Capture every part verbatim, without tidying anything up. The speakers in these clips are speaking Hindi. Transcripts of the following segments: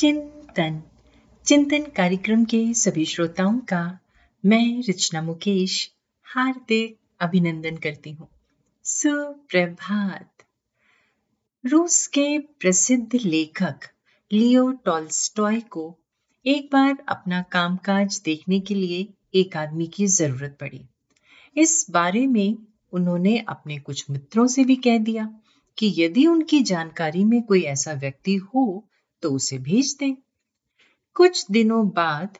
चिंतन चिंतन कार्यक्रम के सभी श्रोताओं का मैं रचना मुकेश हार्दिक अभिनंदन करती हूँ। सुप्रभात। रूस के प्रसिद्ध लेखक लियो टॉल्स्टॉय को एक बार अपना कामकाज देखने के लिए एक आदमी की जरूरत पड़ी। इस बारे में उन्होंने अपने कुछ मित्रों से भी कह दिया कि यदि उनकी जानकारी में कोई ऐसा व्यक्ति हो तो उसे भेज दें। कुछ दिनों बाद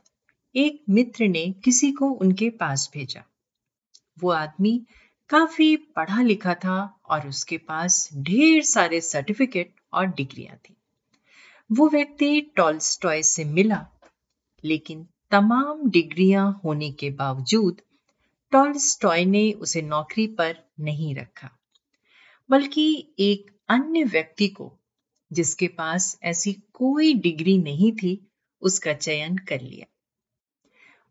एक मित्र ने किसी को उनके पास भेजा। वो आदमी काफी पढ़ा लिखा था और उसके पास ढेर सारे सर्टिफिकेट और डिग्रियां थी। वो व्यक्ति टॉल्स्टॉय से मिला, लेकिन तमाम डिग्रियां होने के बावजूद टॉल्स्टॉय ने उसे नौकरी पर नहीं रखा, बल्कि एक अन्य व्यक्ति को जिसके पास ऐसी कोई डिग्री नहीं थी, उसका चयन कर लिया।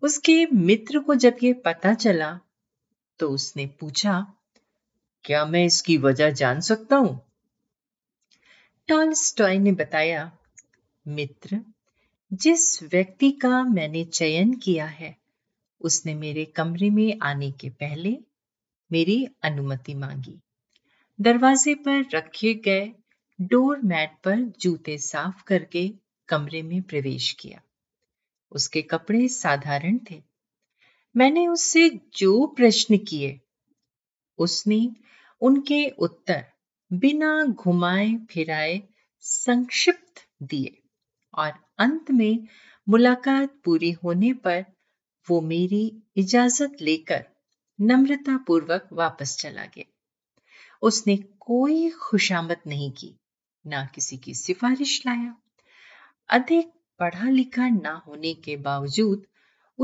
उसके मित्र को जब ये पता चला तो उसने पूछा, क्या मैं इसकी वजह जान सकता हूं? टॉल्स्टॉय ने बताया, मित्र, जिस व्यक्ति का मैंने चयन किया है उसने मेरे कमरे में आने के पहले मेरी अनुमति मांगी। दरवाजे पर रखे गए डोर मैट पर जूते साफ करके कमरे में प्रवेश किया। उसके कपड़े साधारण थे। मैंने उससे जो प्रश्न किए उसने उनके उत्तर बिना घुमाए फिराए संक्षिप्त दिए और अंत में मुलाकात पूरी होने पर वो मेरी इजाजत लेकर नम्रतापूर्वक वापस चला गया। उसने कोई खुशामद नहीं की, ना किसी की सिफारिश लाया। अधिक पढ़ा लिखा ना होने के बावजूद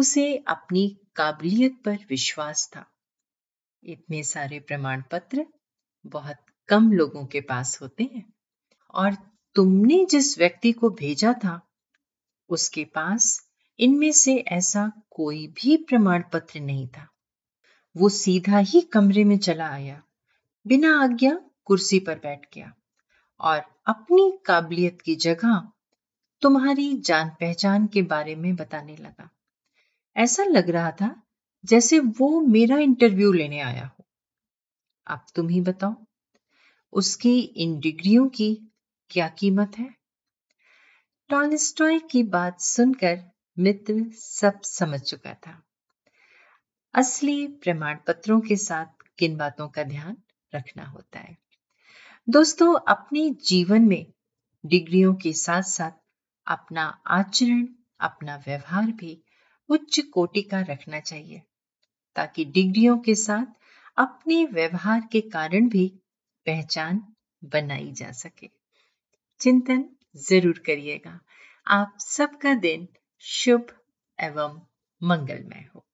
उसे अपनी काबिलियत पर विश्वास था। इतने सारे प्रमाण पत्र बहुत कम लोगों के पास होते हैं, और तुमने जिस व्यक्ति को भेजा था उसके पास इनमें से ऐसा कोई भी प्रमाण पत्र नहीं था। वो सीधा ही कमरे में चला आया, बिना आज्ञा कुर्सी पर बैठ गया और अपनी काबिलियत की जगह तुम्हारी जान पहचान के बारे में बताने लगा। ऐसा लग रहा था जैसे वो मेरा इंटरव्यू लेने आया हो। अब तुम ही बताओ, उसकी इन डिग्रियों की क्या कीमत है? टॉल्स्टॉय की बात सुनकर मित्र सब समझ चुका था। असली प्रमाण पत्रों के साथ किन बातों का ध्यान रखना होता है। दोस्तों, अपने जीवन में डिग्रियों के साथ साथ अपना आचरण, अपना व्यवहार भी उच्च कोटि का रखना चाहिए, ताकि डिग्रियों के साथ अपने व्यवहार के कारण भी पहचान बनाई जा सके। चिंतन जरूर करिएगा। आप सबका दिन शुभ एवं मंगलमय हो।